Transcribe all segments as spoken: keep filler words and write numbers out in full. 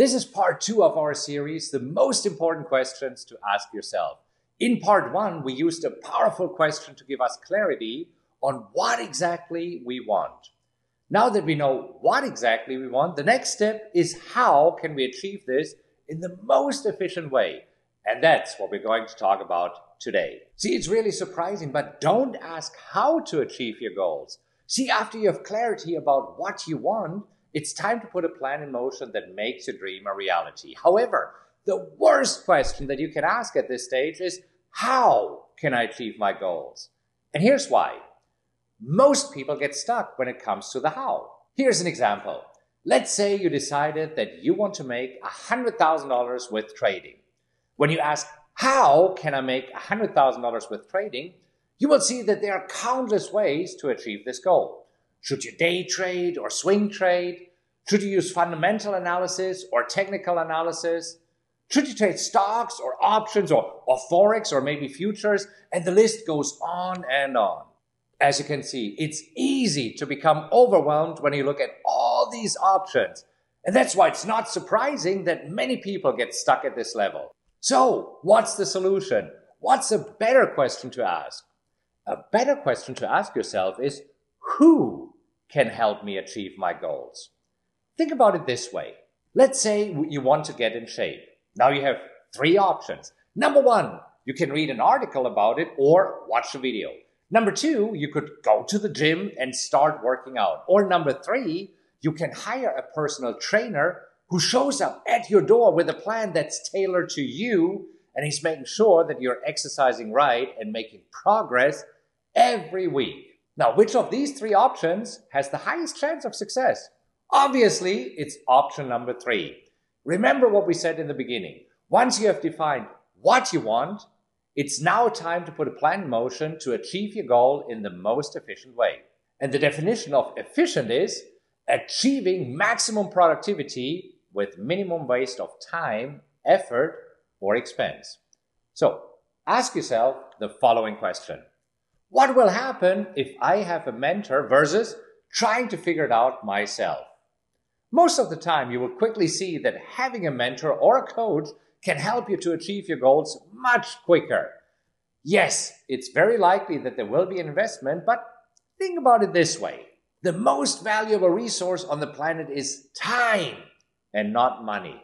This is part two of our series, the most important questions to ask yourself. In part one, we used a powerful question to give us clarity on what exactly we want. Now that we know what exactly we want, the next step is how can we achieve this in the most efficient way? And that's what we're going to talk about today. See, it's really surprising, but don't ask how to achieve your goals. See, after you have clarity about what you want, it's time to put a plan in motion that makes your dream a reality. However, the worst question that you can ask at this stage is, how can I achieve my goals? And here's why. Most people get stuck when it comes to the how. Here's an example. Let's say you decided that you want to make one hundred thousand dollars with trading. When you ask, how can I make one hundred thousand dollars with trading? You will see that there are countless ways to achieve this goal. Should you day trade or swing trade? Should you use fundamental analysis or technical analysis? Should you trade stocks or options or, or Forex or maybe futures? And the list goes on and on. As you can see, it's easy to become overwhelmed when you look at all these options. And that's why it's not surprising that many people get stuck at this level. So, what's the solution? What's a better question to ask? A better question to ask yourself is, who can help me achieve my goals? Think about it this way. Let's say you want to get in shape. Now you have three options. Number one, you can read an article about it or watch a video. Number two, you could go to the gym and start working out. Or number three, you can hire a personal trainer who shows up at your door with a plan that's tailored to you, and he's making sure that you're exercising right and making progress every week. Now, which of these three options has the highest chance of success? Obviously, it's option number three. Remember what we said in the beginning. Once you have defined what you want, it's now time to put a plan in motion to achieve your goal in the most efficient way. And the definition of efficient is achieving maximum productivity with minimum waste of time, effort, or expense. So, ask yourself the following question. What will happen if I have a mentor versus trying to figure it out myself? Most of the time, you will quickly see that having a mentor or a coach can help you to achieve your goals much quicker. Yes, it's very likely that there will be an investment, but think about it this way. The most valuable resource on the planet is time and not money.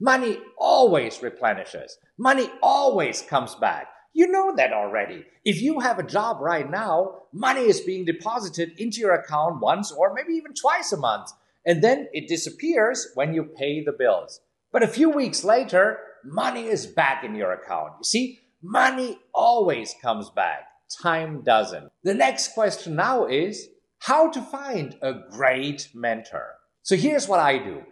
Money always replenishes. Money always comes back. You know that already. If you have a job right now, money is being deposited into your account once or maybe even twice a month, and then it disappears when you pay the bills. But a few weeks later, money is back in your account. You see, money always comes back. Time doesn't. The next question now is how to find a great mentor. So here's what I do.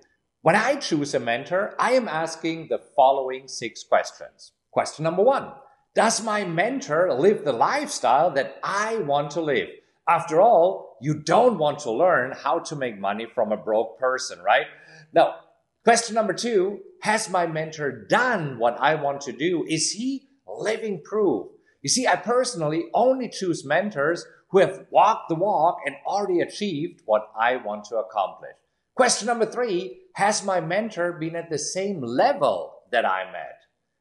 When I choose a mentor, I am asking the following six questions. Question number one, does my mentor live the lifestyle that I want to live? After all, you don't want to learn how to make money from a broke person, right? Now, question number two, has my mentor done what I want to do? Is he living proof? You see, I personally only choose mentors who have walked the walk and already achieved what I want to accomplish. Question number three, has my mentor been at the same level that I'm at?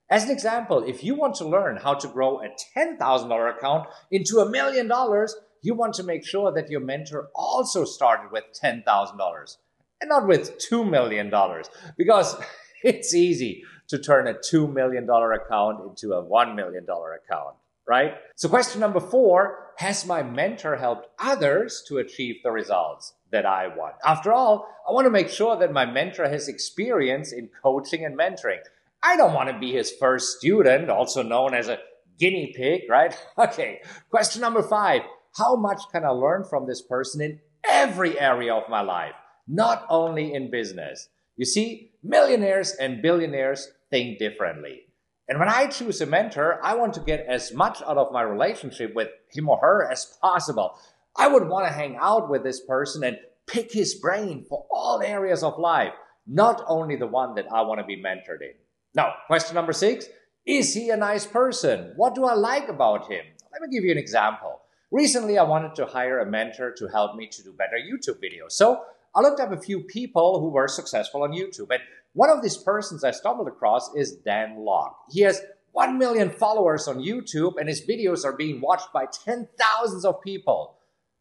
As an example, if you want to learn how to grow a ten thousand dollars account into a million dollars, you want to make sure that your mentor also started with ten thousand dollars. And not with two million dollars, because it's easy to turn a two million dollars account into a one million dollars account, right? So question number four, has my mentor helped others to achieve the results that I want? After all, I want to make sure that my mentor has experience in coaching and mentoring. I don't want to be his first student, also known as a guinea pig, right? Okay, question number five, how much can I learn from this person in every area of my life? Not only in business. You see, millionaires and billionaires think differently. And when I choose a mentor, I want to get as much out of my relationship with him or her as possible. I would want to hang out with this person and pick his brain for all areas of life, not only the one that I want to be mentored in. Now, question number six, is he a nice person? What do I like about him? Let me give you an example. Recently, I wanted to hire a mentor to help me to do better YouTube videos. So, I looked up a few people who were successful on YouTube, and One of these persons I stumbled across is Dan Lok. He has one million followers on YouTube and his videos are being watched by ten thousands of people.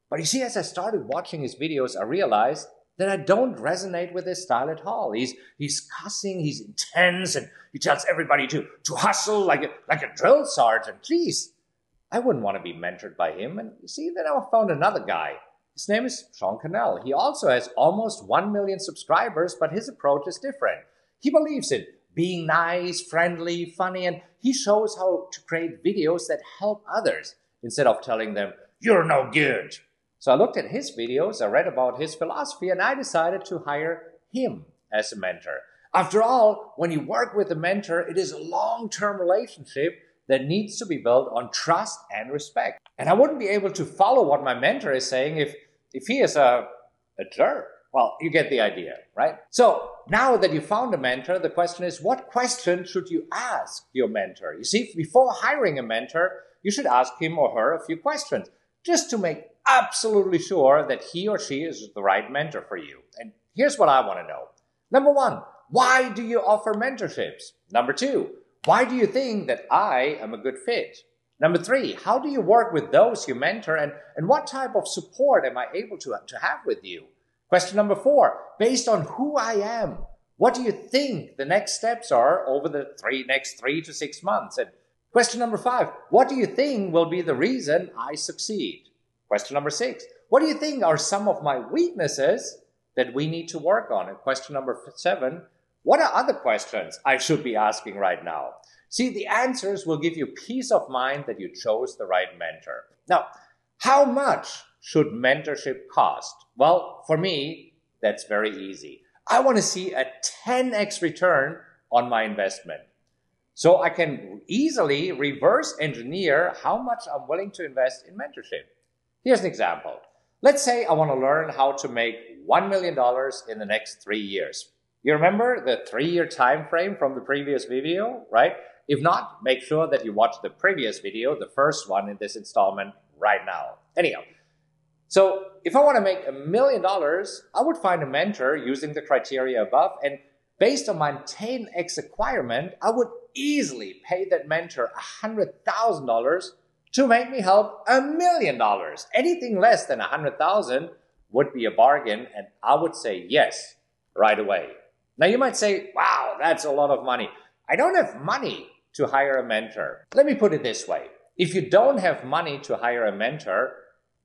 But you see, as I started watching his videos, I realized that I don't resonate with his style at all. He's, he's cussing, he's intense, and he tells everybody to, to hustle like a, like a drill sergeant. Please, I wouldn't want to be mentored by him. And you see, then I found another guy. His name is Sean Cannell. He also has almost one million subscribers, but his approach is different. He believes in being nice, friendly, funny, and he shows how to create videos that help others instead of telling them, "You're no good." So I looked at his videos, I read about his philosophy, and I decided to hire him as a mentor. After all, when you work with a mentor, it is a long-term relationship that needs to be built on trust and respect. And I wouldn't be able to follow what my mentor is saying if, if he is a, a jerk. Well, you get the idea, right? So now that you found a mentor, the question is, what question should you ask your mentor? You see, before hiring a mentor, you should ask him or her a few questions just to make absolutely sure that he or she is the right mentor for you. And here's what I want to know. Number one, why do you offer mentorships? Number two, why do you think that I am a good fit? Number three, how do you work with those you mentor, and, and what type of support am I able to, to have with you? Question number four, based on who I am, what do you think the next steps are over the three next three to six months? And question number five, what do you think will be the reason I succeed? Question number six, what do you think are some of my weaknesses that we need to work on? And question number seven, what are other questions I should be asking right now? See, the answers will give you peace of mind that you chose the right mentor. Now, how much should mentorship cost? Well, for me, that's very easy. I want to see a ten X return on my investment. So I can easily reverse engineer how much I'm willing to invest in mentorship. Here's an example. Let's say I want to learn how to make one million dollars in the next three years. You remember the three-year time frame from the previous video, right? If not, make sure that you watch the previous video, the first one in this installment right now. Anyhow, so if I want to make a million dollars, I would find a mentor using the criteria above, and based on my ten X requirement, I would easily pay that mentor one hundred thousand dollars to make me help a million dollars. Anything less than one hundred thousand dollars would be a bargain, and I would say yes right away. Now you might say, wow, that's a lot of money. I don't have money to hire a mentor. Let me put it this way. If you don't have money to hire a mentor,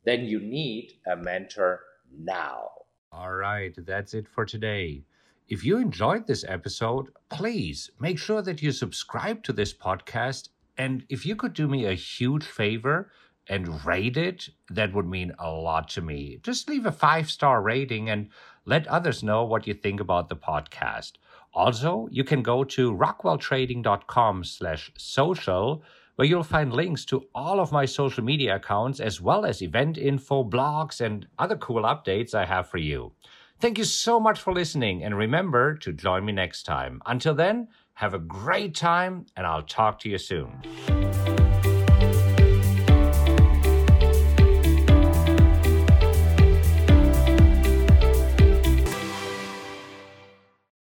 then you need a mentor now. All right, that's it for today. If you enjoyed this episode, please make sure that you subscribe to this podcast. And if you could do me a huge favor and rate it, that would mean a lot to me. Just leave a five-star rating and let others know what you think about the podcast. Also, you can go to rockwell trading dot com slash social, where you'll find links to all of my social media accounts, as well as event info, blogs, and other cool updates I have for you. Thank you so much for listening, and remember to join me next time. Until then, have a great time, and I'll talk to you soon.